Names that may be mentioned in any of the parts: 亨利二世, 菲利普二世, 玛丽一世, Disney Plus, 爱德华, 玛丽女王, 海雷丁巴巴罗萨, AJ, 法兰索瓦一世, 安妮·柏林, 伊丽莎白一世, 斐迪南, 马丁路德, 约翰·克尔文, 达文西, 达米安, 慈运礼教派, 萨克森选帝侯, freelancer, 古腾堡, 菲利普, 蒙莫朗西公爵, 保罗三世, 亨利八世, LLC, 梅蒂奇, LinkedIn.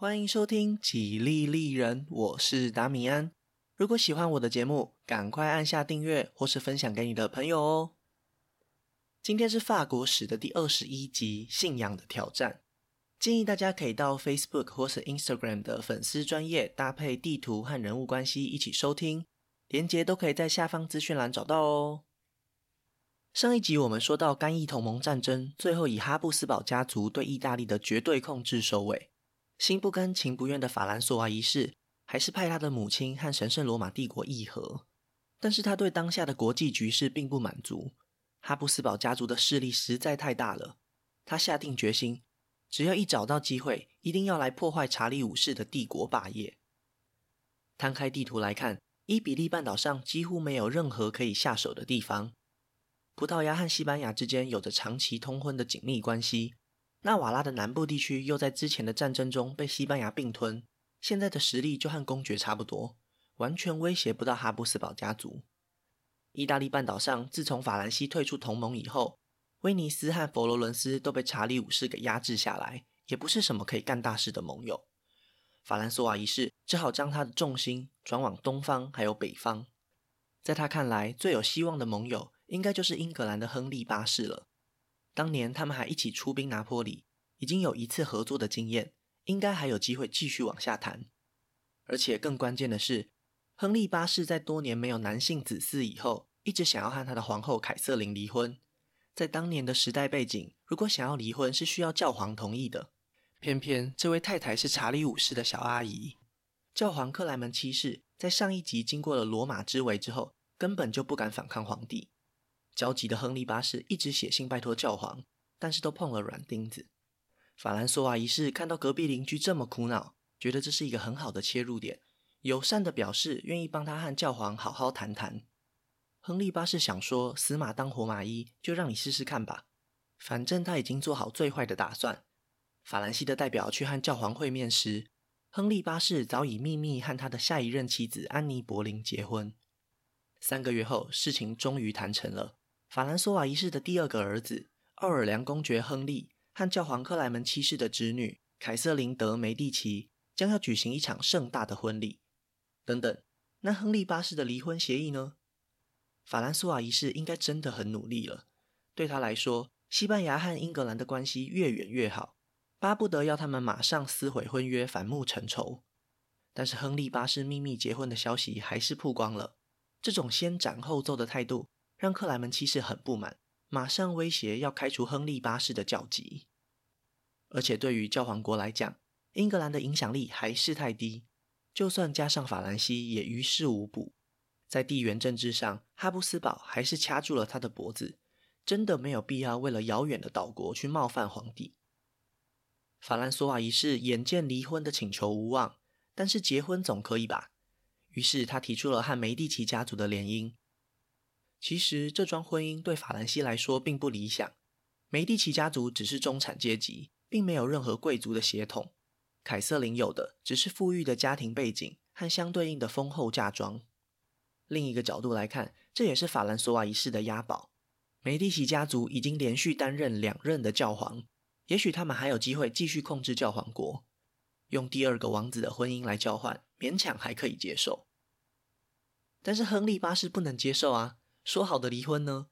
欢迎收听几利利人，我是达米安。如果喜欢我的节目，赶快按下订阅或是分享给你的朋友哦。今天是法国史的第21集，信仰的挑战。建议大家可以到 Facebook 或是 Instagram 的粉丝专页，搭配地图和人物关系一起收听，连结都可以在下方资讯栏找到哦。上一集我们说到干邑同盟战争，最后以哈布斯堡家族对意大利的绝对控制收尾。心不甘情不愿的法兰索瓦一世还是派他的母亲和神圣罗马帝国议和，但是他对当下的国际局势并不满足，哈布斯堡家族的势力实在太大了。他下定决心，只要一找到机会，一定要来破坏查理五世的帝国霸业。摊开地图来看，伊比利半岛上几乎没有任何可以下手的地方。葡萄牙和西班牙之间有着长期通婚的紧密关系，纳瓦拉的南部地区又在之前的战争中被西班牙并吞，现在的实力就和公爵差不多，完全威胁不到哈布斯堡家族。意大利半岛上自从法兰西退出同盟以后，威尼斯和佛罗伦斯都被查理五世给压制下来，也不是什么可以干大事的盟友。法兰索瓦一世只好将他的重心转往东方还有北方。在他看来，最有希望的盟友应该就是英格兰的亨利八世了。当年他们还一起出兵拿坡里，已经有一次合作的经验，应该还有机会继续往下谈。而且更关键的是，亨利八世在多年没有男性子嗣以后，一直想要和他的皇后凯瑟琳离婚。在当年的时代背景，如果想要离婚是需要教皇同意的，偏偏这位太太是查理五世的小阿姨。教皇克莱门七世在上一集经过了罗马之围之后，根本就不敢反抗皇帝。焦急的亨利八世一直写信拜托教皇，但是都碰了软钉子。法兰索瓦一世看到隔壁邻居这么苦恼，觉得这是一个很好的切入点，友善的表示愿意帮他和教皇好好谈谈。亨利八世想说，死马当活马医，就让你试试看吧，反正他已经做好最坏的打算。法兰西的代表去和教皇会面时，亨利八世早已秘密和他的下一任妻子安妮·柏林结婚。3个月后，事情终于谈成了。法兰索瓦一世的第2个儿子奥尔良公爵亨利和教皇克莱门七世的侄女凯瑟琳·德·梅蒂奇将要举行一场盛大的婚礼。等等，那亨利八世的离婚协议呢？法兰索瓦一世应该真的很努力了，对他来说，西班牙和英格兰的关系越远越好，巴不得要他们马上撕毁婚约，反目成仇。但是亨利八世秘密结婚的消息还是曝光了，这种先斩后奏的态度让克莱门七世很不满，马上威胁要开除亨利八世的教籍。而且对于教皇国来讲，英格兰的影响力还是太低，就算加上法兰西也于事无补。在地缘政治上，哈布斯堡还是掐住了他的脖子，真的没有必要为了遥远的岛国去冒犯皇帝。法兰索瓦一世眼见离婚的请求无望，但是结婚总可以吧，于是他提出了和梅蒂奇家族的联姻。其实这桩婚姻对法兰西来说并不理想，梅蒂奇家族只是中产阶级，并没有任何贵族的血统，凯瑟琳有的只是富裕的家庭背景和相对应的丰厚嫁妆。另一个角度来看，这也是法兰索瓦一世的押宝，梅蒂奇家族已经连续担任2任的教皇，也许他们还有机会继续控制教皇国，用第2个王子的婚姻来交换，勉强还可以接受。但是亨利八世不能接受啊，说好的离婚呢？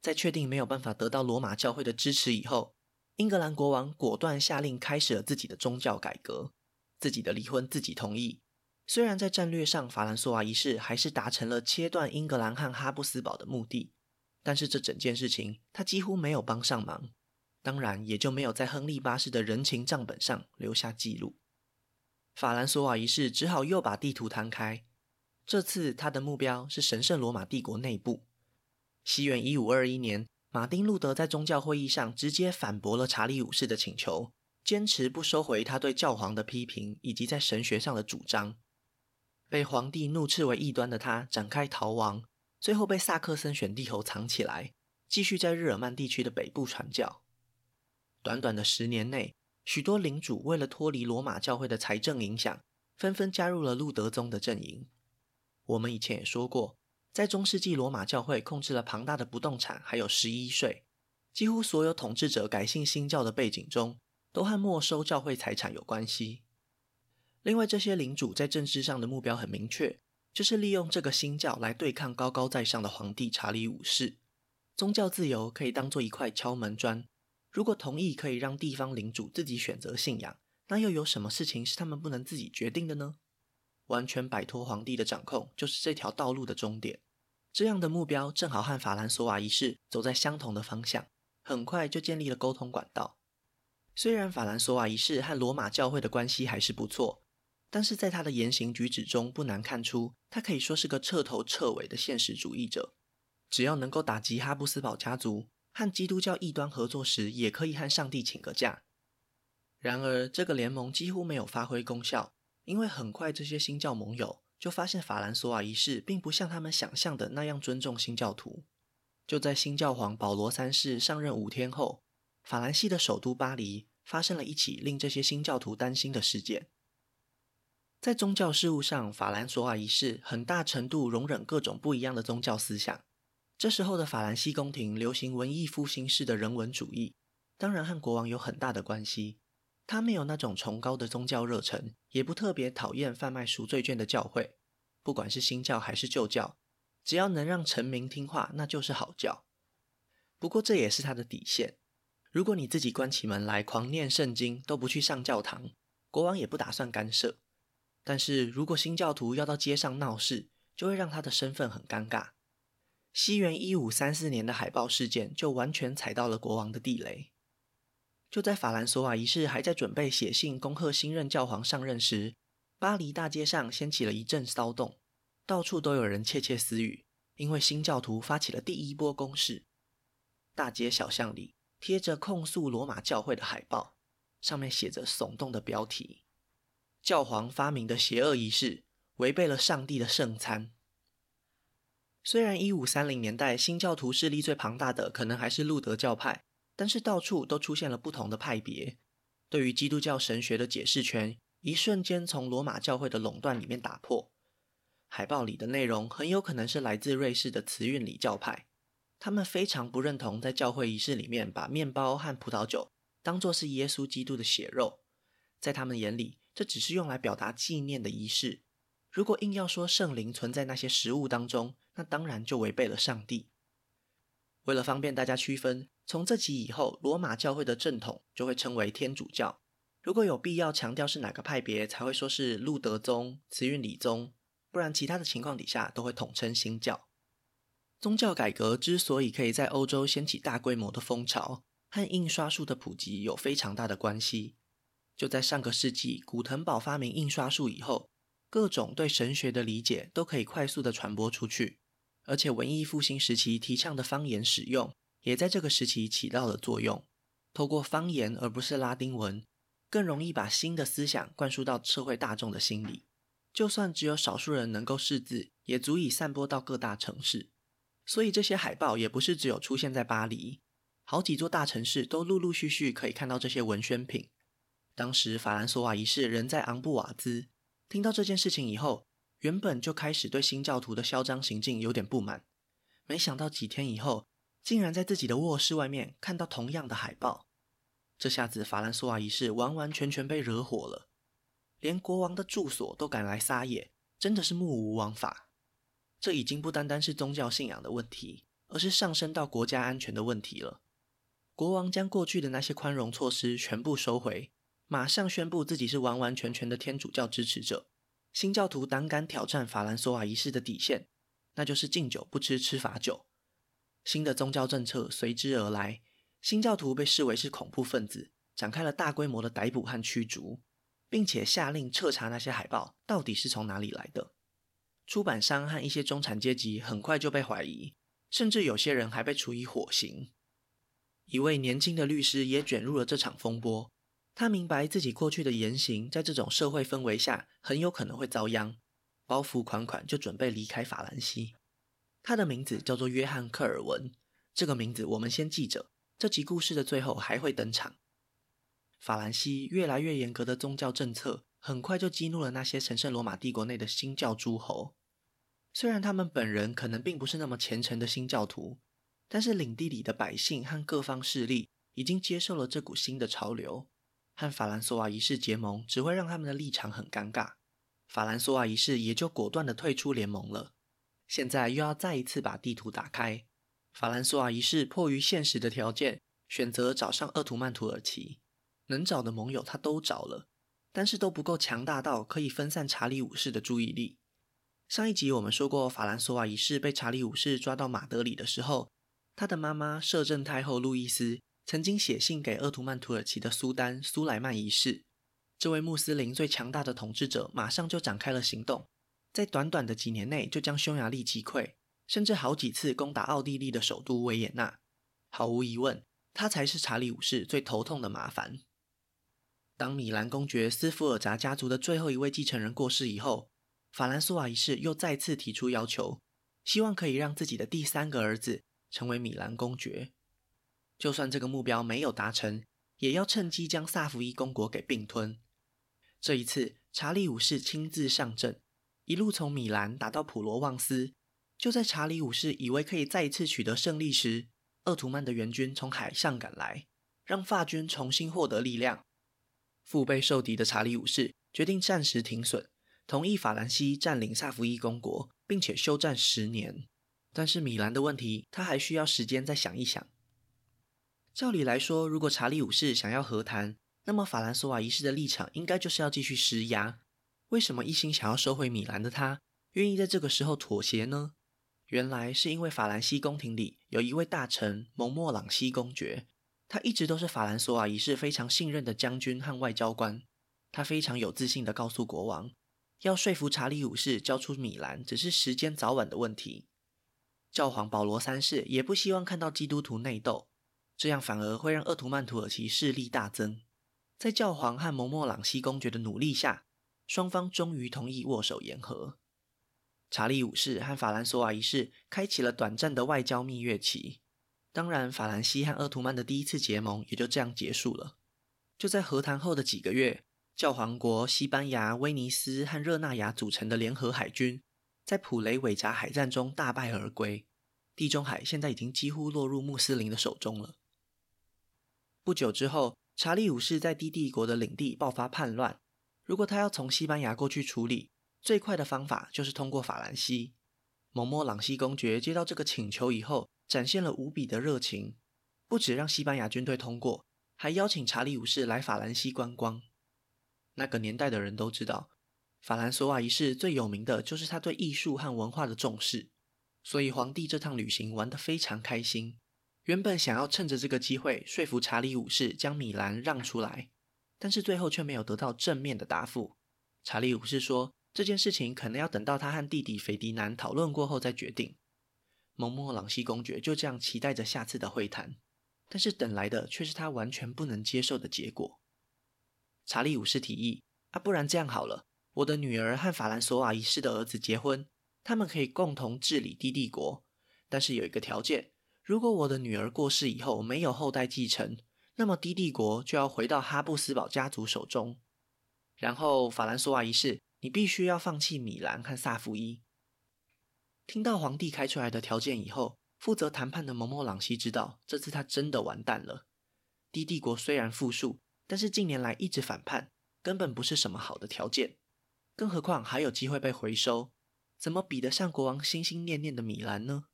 在确定没有办法得到罗马教会的支持以后，英格兰国王果断下令开始了自己的宗教改革，自己的离婚自己同意。虽然在战略上法兰索瓦一世还是达成了切断英格兰和哈布斯堡的目的，但是这整件事情他几乎没有帮上忙，当然也就没有在亨利八世的人情账本上留下记录。法兰索瓦一世只好又把地图摊开，这次他的目标是神圣罗马帝国内部。西元1521年，马丁路德在宗教会议上直接反驳了查理五世的请求，坚持不收回他对教皇的批评以及在神学上的主张。被皇帝怒斥为异端的他展开逃亡，最后被萨克森选帝侯藏起来，继续在日耳曼地区的北部传教。短短的10年内，许多领主为了脱离罗马教会的财政影响，纷纷加入了路德宗的阵营。我们以前也说过，在中世纪罗马教会控制了庞大的不动产还有11税，几乎所有统治者改信新教的背景中都和没收教会财产有关系。另外，这些领主在政治上的目标很明确，就是利用这个新教来对抗高高在上的皇帝查理五世。宗教自由可以当作一块敲门砖，如果同意可以让地方领主自己选择信仰，那又有什么事情是他们不能自己决定的呢？完全摆脱皇帝的掌控，就是这条道路的终点。这样的目标正好和法兰索瓦一世走在相同的方向，很快就建立了沟通管道。虽然法兰索瓦一世和罗马教会的关系还是不错，但是在他的言行举止中不难看出，他可以说是个彻头彻尾的现实主义者。只要能够打击哈布斯堡家族，和基督教异端合作时也可以和上帝请个假。然而这个联盟几乎没有发挥功效，因为很快这些新教盟友就发现法兰索瓦一世并不像他们想象的那样尊重新教徒。就在新教皇保罗三世上任5天后，法兰西的首都巴黎发生了一起令这些新教徒担心的事件。在宗教事务上，法兰索瓦一世很大程度容忍各种不一样的宗教思想。这时候的法兰西宫廷流行文艺复兴式的人文主义，当然和国王有很大的关系。他没有那种崇高的宗教热忱，也不特别讨厌贩卖赎罪券的教会。不管是新教还是旧教，只要能让臣民听话，那就是好教。不过这也是他的底线，如果你自己关起门来狂念圣经，都不去上教堂，国王也不打算干涉。但是如果新教徒要到街上闹事，就会让他的身份很尴尬。西元1534年的海豹事件就完全踩到了国王的地雷。就在法兰索瓦一世还在准备写信恭贺新任教皇上任时，巴黎大街上掀起了一阵骚动，到处都有人窃窃私语，因为新教徒发起了第一波攻势。大街小巷里贴着控诉罗马教会的海报，上面写着耸动的标题：教皇发明的邪恶仪式违背了上帝的圣餐。虽然1530年代新教徒势力最庞大的可能还是路德教派，但是到处都出现了不同的派别。对于基督教神学的解释权，一瞬间从罗马教会的垄断里面打破。海报里的内容很有可能是来自瑞士的慈运礼教派，他们非常不认同在教会仪式里面把面包和葡萄酒当作是耶稣基督的血肉。在他们眼里，这只是用来表达纪念的仪式。如果硬要说圣灵存在那些食物当中，那当然就违背了上帝。为了方便大家区分，从这集以后，罗马教会的正统就会称为天主教。如果有必要强调是哪个派别，才会说是路德宗、慈运理宗，不然其他的情况底下都会统称新教。宗教改革之所以可以在欧洲掀起大规模的风潮，和印刷术的普及有非常大的关系。就在上个世纪，古腾堡发明印刷术以后，各种对神学的理解都可以快速的传播出去。而且文艺复兴时期提倡的方言使用也在这个时期起到了作用，透过方言而不是拉丁文，更容易把新的思想灌输到社会大众的心里，就算只有少数人能够识字，也足以散播到各大城市。所以这些海报也不是只有出现在巴黎，好几座大城市都陆陆续续可以看到这些文宣品。当时法兰索瓦一世人在昂布瓦兹，听到这件事情以后，原本就开始对新教徒的嚣张行径有点不满，没想到几天以后，竟然在自己的卧室外面看到同样的海报。这下子法兰索瓦一世完完全全被惹火了，连国王的住所都敢来撒野，真的是目无王法。这已经不单单是宗教信仰的问题，而是上升到国家安全的问题了。国王将过去的那些宽容措施全部收回，马上宣布自己是完完全全的天主教支持者。新教徒胆敢挑战法兰索瓦一世的底线，那就是敬酒不吃吃罚酒。新的宗教政策随之而来，新教徒被视为是恐怖分子，展开了大规模的逮捕和驱逐，并且下令彻查那些海报到底是从哪里来的。出版商和一些中产阶级很快就被怀疑，甚至有些人还被处以火刑。一位年轻的律师也卷入了这场风波，他明白自己过去的言行在这种社会氛围下很有可能会遭殃，包袱款款就准备离开法兰西。他的名字叫做约翰·克尔文，这个名字我们先记着，这集故事的最后还会登场。法兰西越来越严格的宗教政策很快就激怒了那些神圣罗马帝国内的新教诸侯。虽然他们本人可能并不是那么虔诚的新教徒，但是领地里的百姓和各方势力已经接受了这股新的潮流，和法兰索瓦一世结盟只会让他们的立场很尴尬，法兰索瓦一世也就果断地退出联盟了。现在又要再一次把地图打开，法兰索瓦一世迫于现实的条件，选择找上鄂图曼土耳其，能找的盟友他都找了，但是都不够强大到可以分散查理五世的注意力。上一集我们说过，法兰索瓦一世被查理五世抓到马德里的时候，他的妈妈摄政太后路易斯曾经写信给鄂图曼土耳其的苏丹苏莱曼一世，这位穆斯林最强大的统治者马上就展开了行动，在短短的几年内就将匈牙利击溃，甚至好几次攻打奥地利的首都维也纳。毫无疑问，他才是查理五世最头痛的麻烦。当米兰公爵斯福尔扎家族的最后一位继承人过世以后，法兰索瓦一世又再次提出要求，希望可以让自己的第三个儿子成为米兰公爵。就算这个目标没有达成，也要趁机将萨伏伊公国给并吞。这一次查理五世亲自上阵，一路从米兰打到普罗旺斯。就在查理五世以为可以再一次取得胜利时，鄂图曼的援军从海上赶来，让法军重新获得力量。腹背受敌的查理五世决定暂时停损，同意法兰西占领萨伏伊公国，并且休战10年。但是米兰的问题他还需要时间再想一想。照理来说，如果查理五世想要和谈，那么法兰索瓦一世的立场应该就是要继续施压。为什么一心想要收回米兰的他愿意在这个时候妥协呢？原来是因为法兰西宫廷里有一位大臣蒙莫朗西公爵，他一直都是法兰索瓦一世非常信任的将军和外交官。他非常有自信地告诉国王，要说服查理五世交出米兰只是时间早晚的问题。教皇保罗三世也不希望看到基督徒内斗，这样反而会让鄂图曼土耳其势力大增。在教皇和蒙莫朗西公爵的努力下，双方终于同意握手言和。查理五世和法兰索瓦一世开启了短暂的外交蜜月期。当然，法兰西和鄂图曼的第一次结盟也就这样结束了。就在和谈后的几个月，教皇国、西班牙、威尼斯和热那亚组成的联合海军在普雷韦扎海战中大败而归，地中海现在已经几乎落入穆斯林的手中了。不久之后，查理五世在低帝国的领地爆发叛乱，如果他要从西班牙过去处理，最快的方法就是通过法兰西。蒙莫朗西公爵接到这个请求以后，展现了无比的热情，不只让西班牙军队通过，还邀请查理五世来法兰西观光。那个年代的人都知道，法兰索瓦一世最有名的就是他对艺术和文化的重视，所以皇帝这趟旅行玩得非常开心。原本想要趁着这个机会说服查理五世将米兰让出来，但是最后却没有得到正面的答复。查理五世说，这件事情可能要等到他和弟弟斐迪南讨论过后再决定。蒙莫朗西公爵就这样期待着下次的会谈，但是等来的却是他完全不能接受的结果。查理五世提议，不然这样好了，我的女儿和法兰索瓦一世的儿子结婚，他们可以共同治理低帝国，但是有一个条件，如果我的女儿过世以后没有后代继承，那么低帝国就要回到哈布斯堡家族手中。然后法兰索瓦一世，你必须要放弃米兰和萨伏伊。听到皇帝开出来的条件以后，负责谈判的蒙莫朗西知道，这次他真的完蛋了。低帝国虽然富庶，但是近年来一直反叛，根本不是什么好的条件，更何况还有机会被回收，怎么比得上国王心心念念的米兰呢？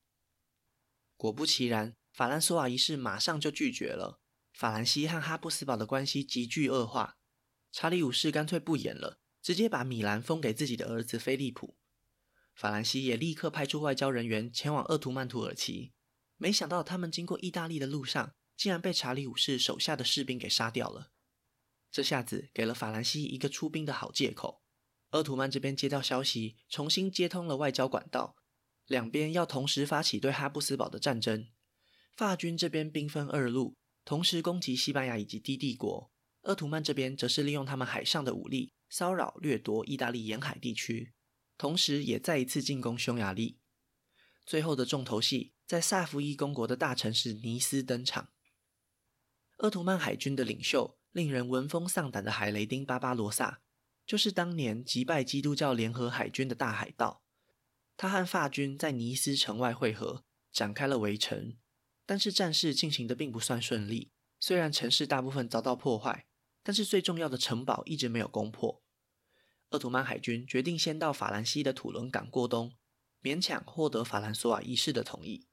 果不其然，法兰索瓦一世马上就拒绝了。法兰西和哈布斯堡的关系急剧恶化，查理五世干脆不演了，直接把米兰封给自己的儿子菲利普。法兰西也立刻派出外交人员前往鄂图曼土耳其，没想到他们经过意大利的路上，竟然被查理五世手下的士兵给杀掉了。这下子给了法兰西一个出兵的好借口。鄂图曼这边接到消息，重新接通了外交管道，两边要同时发起对哈布斯堡的战争。法军这边兵分二路，同时攻击西班牙以及低帝国，鄂图曼这边则是利用他们海上的武力骚扰掠夺意大利沿海地区，同时也再一次进攻匈牙利。最后的重头戏在萨伏伊公国的大城市尼斯登场。鄂图曼海军的领袖令人闻风丧胆的海雷丁巴巴罗萨，就是当年击败基督教联合海军的大海盗。他和法军在尼斯城外会合，展开了围城，但是战事进行的并不算顺利，虽然城市大部分遭到破坏，但是最重要的城堡一直没有攻破。鄂图曼海军决定先到法兰西的土伦港过冬，勉强获得法兰索瓦一世的同意。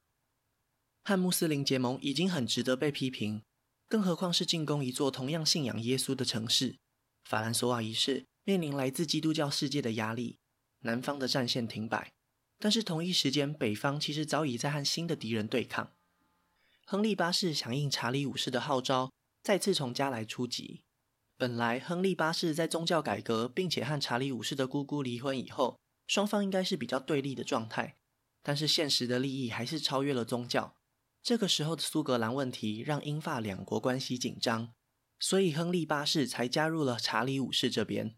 和穆斯林结盟已经很值得被批评，更何况是进攻一座同样信仰耶稣的城市。法兰索瓦一世面临来自基督教世界的压力，南方的战线停摆，但是同一时间北方其实早已在和新的敌人对抗。亨利八世响应查理五世的号召，再次从加莱出击。本来亨利八世在宗教改革并且和查理五世的姑姑离婚以后，双方应该是比较对立的状态，但是现实的利益还是超越了宗教。这个时候的苏格兰问题让英法两国关系紧张，所以亨利八世才加入了查理五世这边。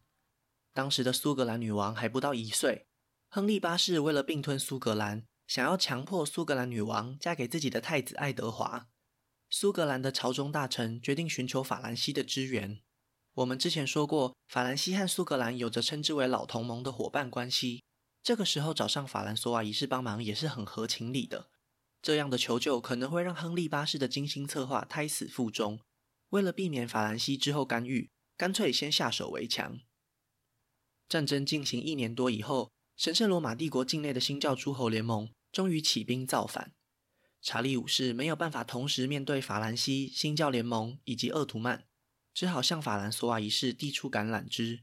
当时的苏格兰女王还不到1岁，亨利八世为了并吞苏格兰，想要强迫苏格兰女王嫁给自己的太子爱德华。苏格兰的朝中大臣决定寻求法兰西的支援。我们之前说过，法兰西和苏格兰有着称之为老同盟的伙伴关系，这个时候找上法兰索瓦一世帮忙也是很合情理的。这样的求救可能会让亨利八世的精心策划胎死腹中，为了避免法兰西之后干预，干脆先下手为强。战争进行1年多以后，神圣罗马帝国境内的新教诸侯联盟终于起兵造反。查理五世没有办法同时面对法兰西、新教联盟以及鄂图曼，只好向法兰索瓦一世递出橄榄枝。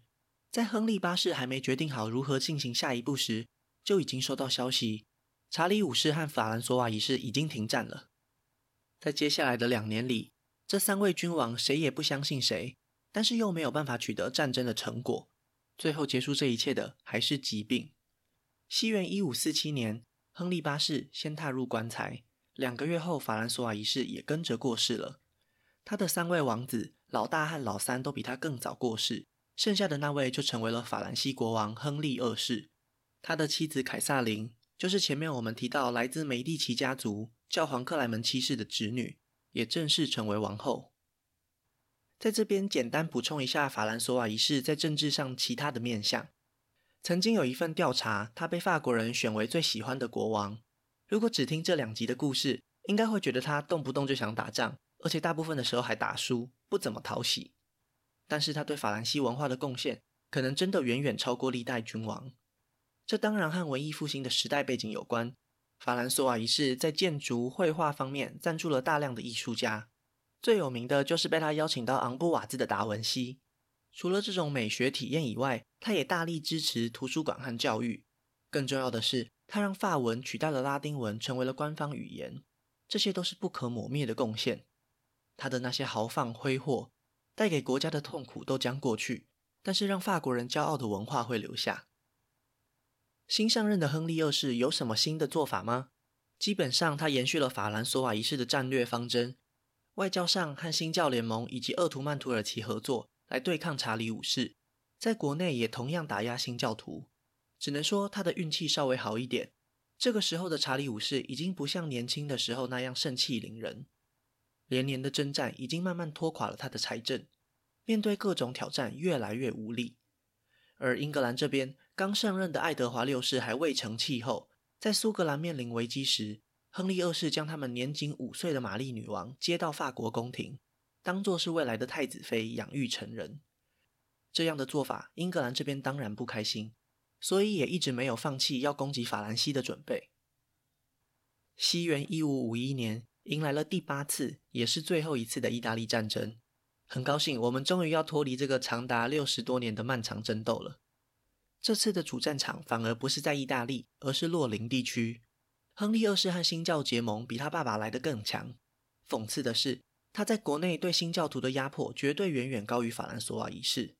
在亨利八世还没决定好如何进行下一步时，就已经收到消息，查理五世和法兰索瓦一世已经停战了。在接下来的2年里，这3位君王谁也不相信谁，但是又没有办法取得战争的成果，最后结束这一切的还是疾病。西元1547年，亨利八世先踏入棺材，2个月后法兰索瓦一世也跟着过世了。他的3位王子老大和老三都比他更早过世，剩下的那位就成为了法兰西国王亨利二世。他的妻子凯萨琳就是前面我们提到来自梅第奇家族教皇克莱门七世的侄女，也正式成为王后。在这边简单补充一下法兰索瓦一世在政治上其他的面向。曾经有一份调查，他被法国人选为最喜欢的国王。如果只听这2集的故事，应该会觉得他动不动就想打仗，而且大部分的时候还打输，不怎么讨喜。但是他对法兰西文化的贡献可能真的远远超过历代君王。这当然和文艺复兴的时代背景有关。法兰索瓦一世在建筑、绘画方面赞助了大量的艺术家，最有名的就是被他邀请到昂布瓦兹的达文西。除了这种美学体验以外，他也大力支持图书馆和教育。更重要的是，他让法文取代了拉丁文成为了官方语言，这些都是不可磨灭的贡献。他的那些豪放挥霍，带给国家的痛苦都将过去，但是让法国人骄傲的文化会留下。新上任的亨利二世有什么新的做法吗？基本上他延续了法兰索瓦一世的战略方针，外交上和新教联盟以及鄂图曼土耳其合作来对抗查理五世，在国内也同样打压新教徒。只能说他的运气稍微好一点，这个时候的查理五世已经不像年轻的时候那样盛气凌人。连年的征战已经慢慢拖垮了他的财政，面对各种挑战越来越无力。而英格兰这边刚上任的爱德华6世还未成气候，在苏格兰面临危机时，亨利2世将他们年仅5岁的玛丽女王接到法国宫廷，当作是未来的太子妃养育成人。这样的做法，英格兰这边当然不开心，所以也一直没有放弃要攻击法兰西的准备。西元1551年，迎来了第8次，也是最后一次的意大利战争。很高兴，我们终于要脱离这个长达60多年的漫长争斗了。这次的主战场反而不是在意大利，而是洛林地区。亨利二世和新教结盟比他爸爸来得更强。讽刺的是，他在国内对新教徒的压迫绝对远远高于法兰索瓦一世。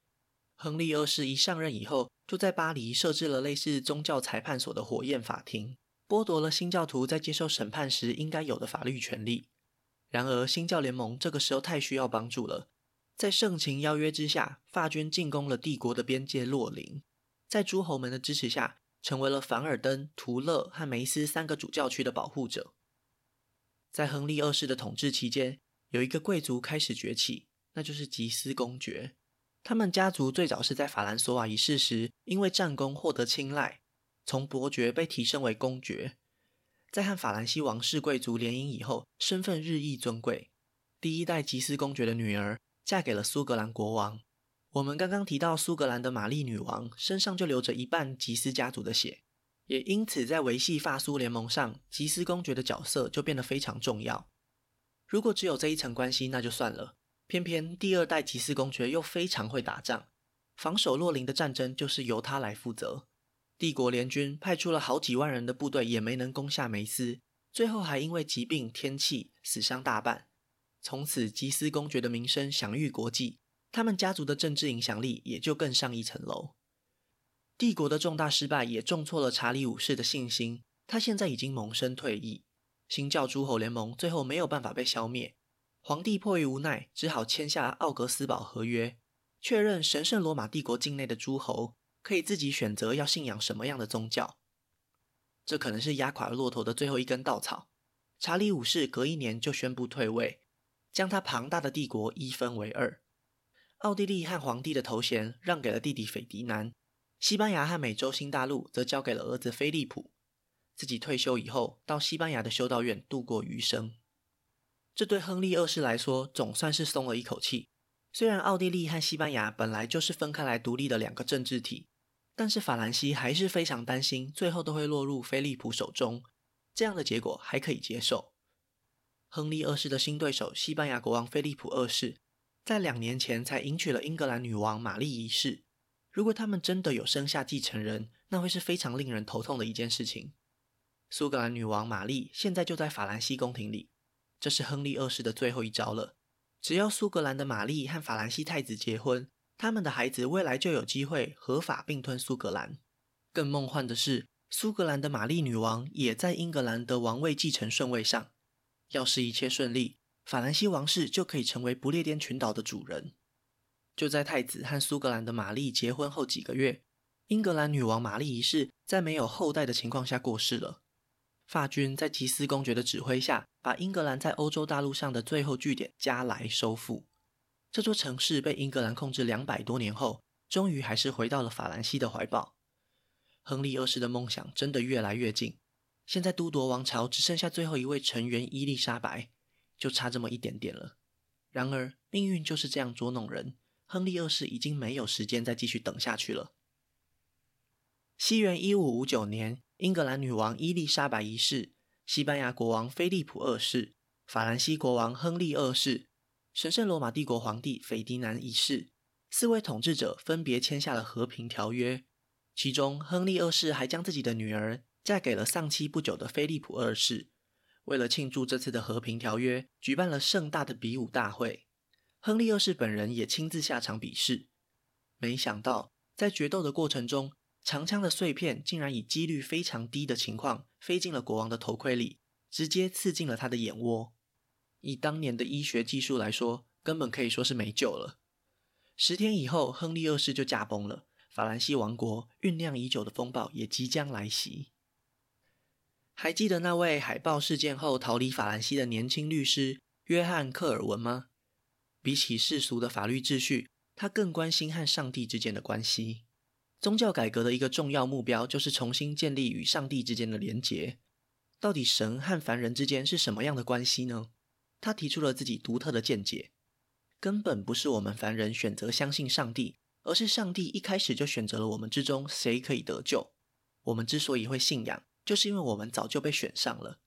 亨利二世一上任以后，就在巴黎设置了类似宗教裁判所的火焰法庭，剥夺了新教徒在接受审判时应该有的法律权利。然而，新教联盟这个时候太需要帮助了。在盛情邀约之下，法军进攻了帝国的边界洛林，在诸侯们的支持下，成为了凡尔登、图勒和梅斯3个主教区的保护者。在亨利2世的统治期间，有一个贵族开始崛起，那就是吉斯公爵。他们家族最早是在法兰索瓦一世时因为战功获得青睐，从伯爵被提升为公爵。在和法兰西王室贵族联姻以后，身份日益尊贵。第一代吉斯公爵的女儿嫁给了苏格兰国王。我们刚刚提到苏格兰的玛丽女王身上就流着一半吉斯家族的血，也因此在维系法苏联盟上，吉斯公爵的角色就变得非常重要。如果只有这一层关系那就算了，偏偏第二代吉斯公爵又非常会打仗，防守洛林的战争就是由他来负责。帝国联军派出了好几万人的部队也没能攻下梅斯，最后还因为疾病天气死伤大半。从此吉斯公爵的名声享誉国际，他们家族的政治影响力也就更上一层楼。帝国的重大失败也重挫了查理五世的信心，他现在已经萌生退役。新教诸侯联盟最后没有办法被消灭，皇帝迫于无奈只好签下奥格斯堡合约，确认神圣罗马帝国境内的诸侯可以自己选择要信仰什么样的宗教。这可能是压垮骆驼的最后一根稻草，查理五世隔一年就宣布退位，将他庞大的帝国一分为二。奥地利和皇帝的头衔让给了弟弟斐迪南，西班牙和美洲新大陆则交给了儿子菲利普。自己退休以后到西班牙的修道院度过余生，这对亨利二世来说总算是松了一口气。虽然奥地利和西班牙本来就是分开来独立的两个政治体，但是法兰西还是非常担心最后都会落入菲利普手中，这样的结果还可以接受。亨利二世的新对手西班牙国王菲利普二世在2年前才迎娶了英格兰女王玛丽一世，如果他们真的有生下继承人，那会是非常令人头痛的一件事情。苏格兰女王玛丽现在就在法兰西宫廷里，这是亨利二世的最后一招了。只要苏格兰的玛丽和法兰西太子结婚，他们的孩子未来就有机会合法并吞苏格兰。更梦幻的是，苏格兰的玛丽女王也在英格兰的王位继承顺位上，要是一切顺利，法兰西王室就可以成为不列颠群岛的主人。就在太子和苏格兰的玛丽结婚后几个月，英格兰女王玛丽一世在没有后代的情况下过世了。法军在吉斯公爵的指挥下，把英格兰在欧洲大陆上的最后据点加莱收复。这座城市被英格兰控制200多年后，终于还是回到了法兰西的怀抱。亨利二世的梦想真的越来越近，现在都铎王朝只剩下最后一位成员伊丽莎白，就差这么一点点了。然而命运就是这样捉弄人，亨利二世已经没有时间再继续等下去了。西元1559年，英格兰女王伊丽莎白一世、西班牙国王菲利普二世、法兰西国王亨利二世、神圣罗马帝国皇帝斐迪南一世，4位统治者分别签下了和平条约，其中亨利二世还将自己的女儿嫁给了丧妻不久的菲利普二世。为了庆祝这次的和平条约，举办了盛大的比武大会，亨利二世本人也亲自下场比试。没想到在决斗的过程中，长枪的碎片竟然以几率非常低的情况飞进了国王的头盔里，直接刺进了他的眼窝。以当年的医学技术来说，根本可以说是没救了。10天以后，亨利二世就驾崩了，法兰西王国酝酿已久的风暴也即将来袭。还记得那位海豹事件后逃离法兰西的年轻律师约翰·克尔文吗？比起世俗的法律秩序，他更关心和上帝之间的关系。宗教改革的一个重要目标就是重新建立与上帝之间的连结。到底神和凡人之间是什么样的关系呢？他提出了自己独特的见解，根本不是我们凡人选择相信上帝，而是上帝一开始就选择了我们之中谁可以得救。我们之所以会信仰，就是因为我们早就被选上了，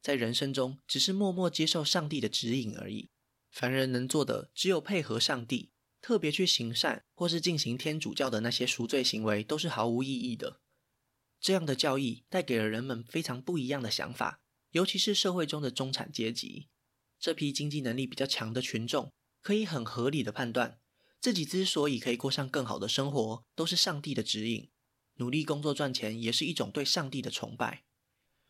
在人生中只是默默接受上帝的指引而已。凡人能做的只有配合上帝，特别去行善或是进行天主教的那些赎罪行为都是毫无意义的。这样的教义带给了人们非常不一样的想法，尤其是社会中的中产阶级。这批经济能力比较强的群众可以很合理的判断，自己之所以可以过上更好的生活都是上帝的指引，努力工作赚钱也是一种对上帝的崇拜。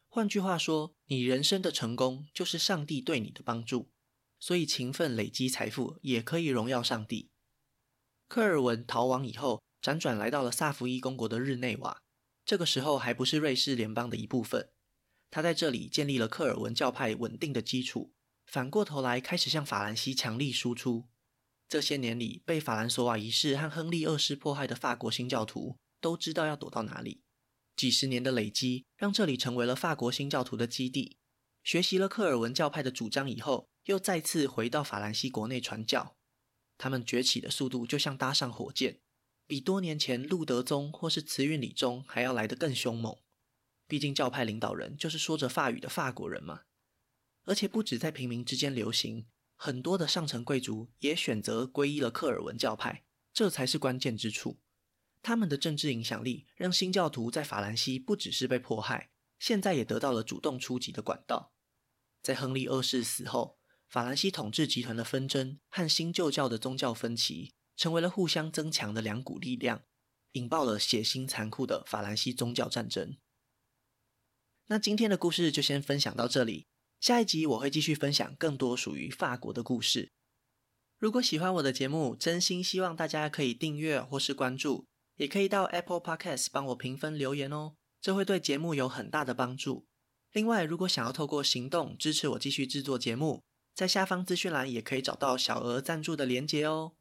换句话说，你人生的成功就是上帝对你的帮助，所以勤奋累积财富也可以荣耀上帝。科尔文逃亡以后，辗转来到了萨伏伊公国的日内瓦，这个时候还不是瑞士联邦的一部分。他在这里建立了科尔文教派稳定的基础，反过头来开始向法兰西强力输出。这些年里，被法兰索瓦一世和亨利二世迫害的法国新教徒都知道要躲到哪里。几十年的累积让这里成为了法国新教徒的基地。学习了科尔文教派的主张以后，又再次回到法兰西国内传教。他们崛起的速度就像搭上火箭，比多年前路德宗或是慈运理宗还要来得更凶猛。毕竟教派领导人就是说着法语的法国人嘛。而且不止在平民之间流行，很多的上层贵族也选择皈依了克尔文教派，这才是关键之处。他们的政治影响力让新教徒在法兰西不只是被迫害，现在也得到了主动出击的管道。在亨利二世死后，法兰西统治集团的纷争和新旧教的宗教分歧成为了互相增强的两股力量，引爆了血腥残酷的法兰西宗教战争。那今天的故事就先分享到这里，下一集我会继续分享更多属于法国的故事。如果喜欢我的节目，真心希望大家可以订阅或是关注，也可以到 Apple Podcast 帮我评分留言哦，这会对节目有很大的帮助。另外，如果想要透过行动支持我继续制作节目，在下方资讯栏也可以找到小额赞助的连结哦。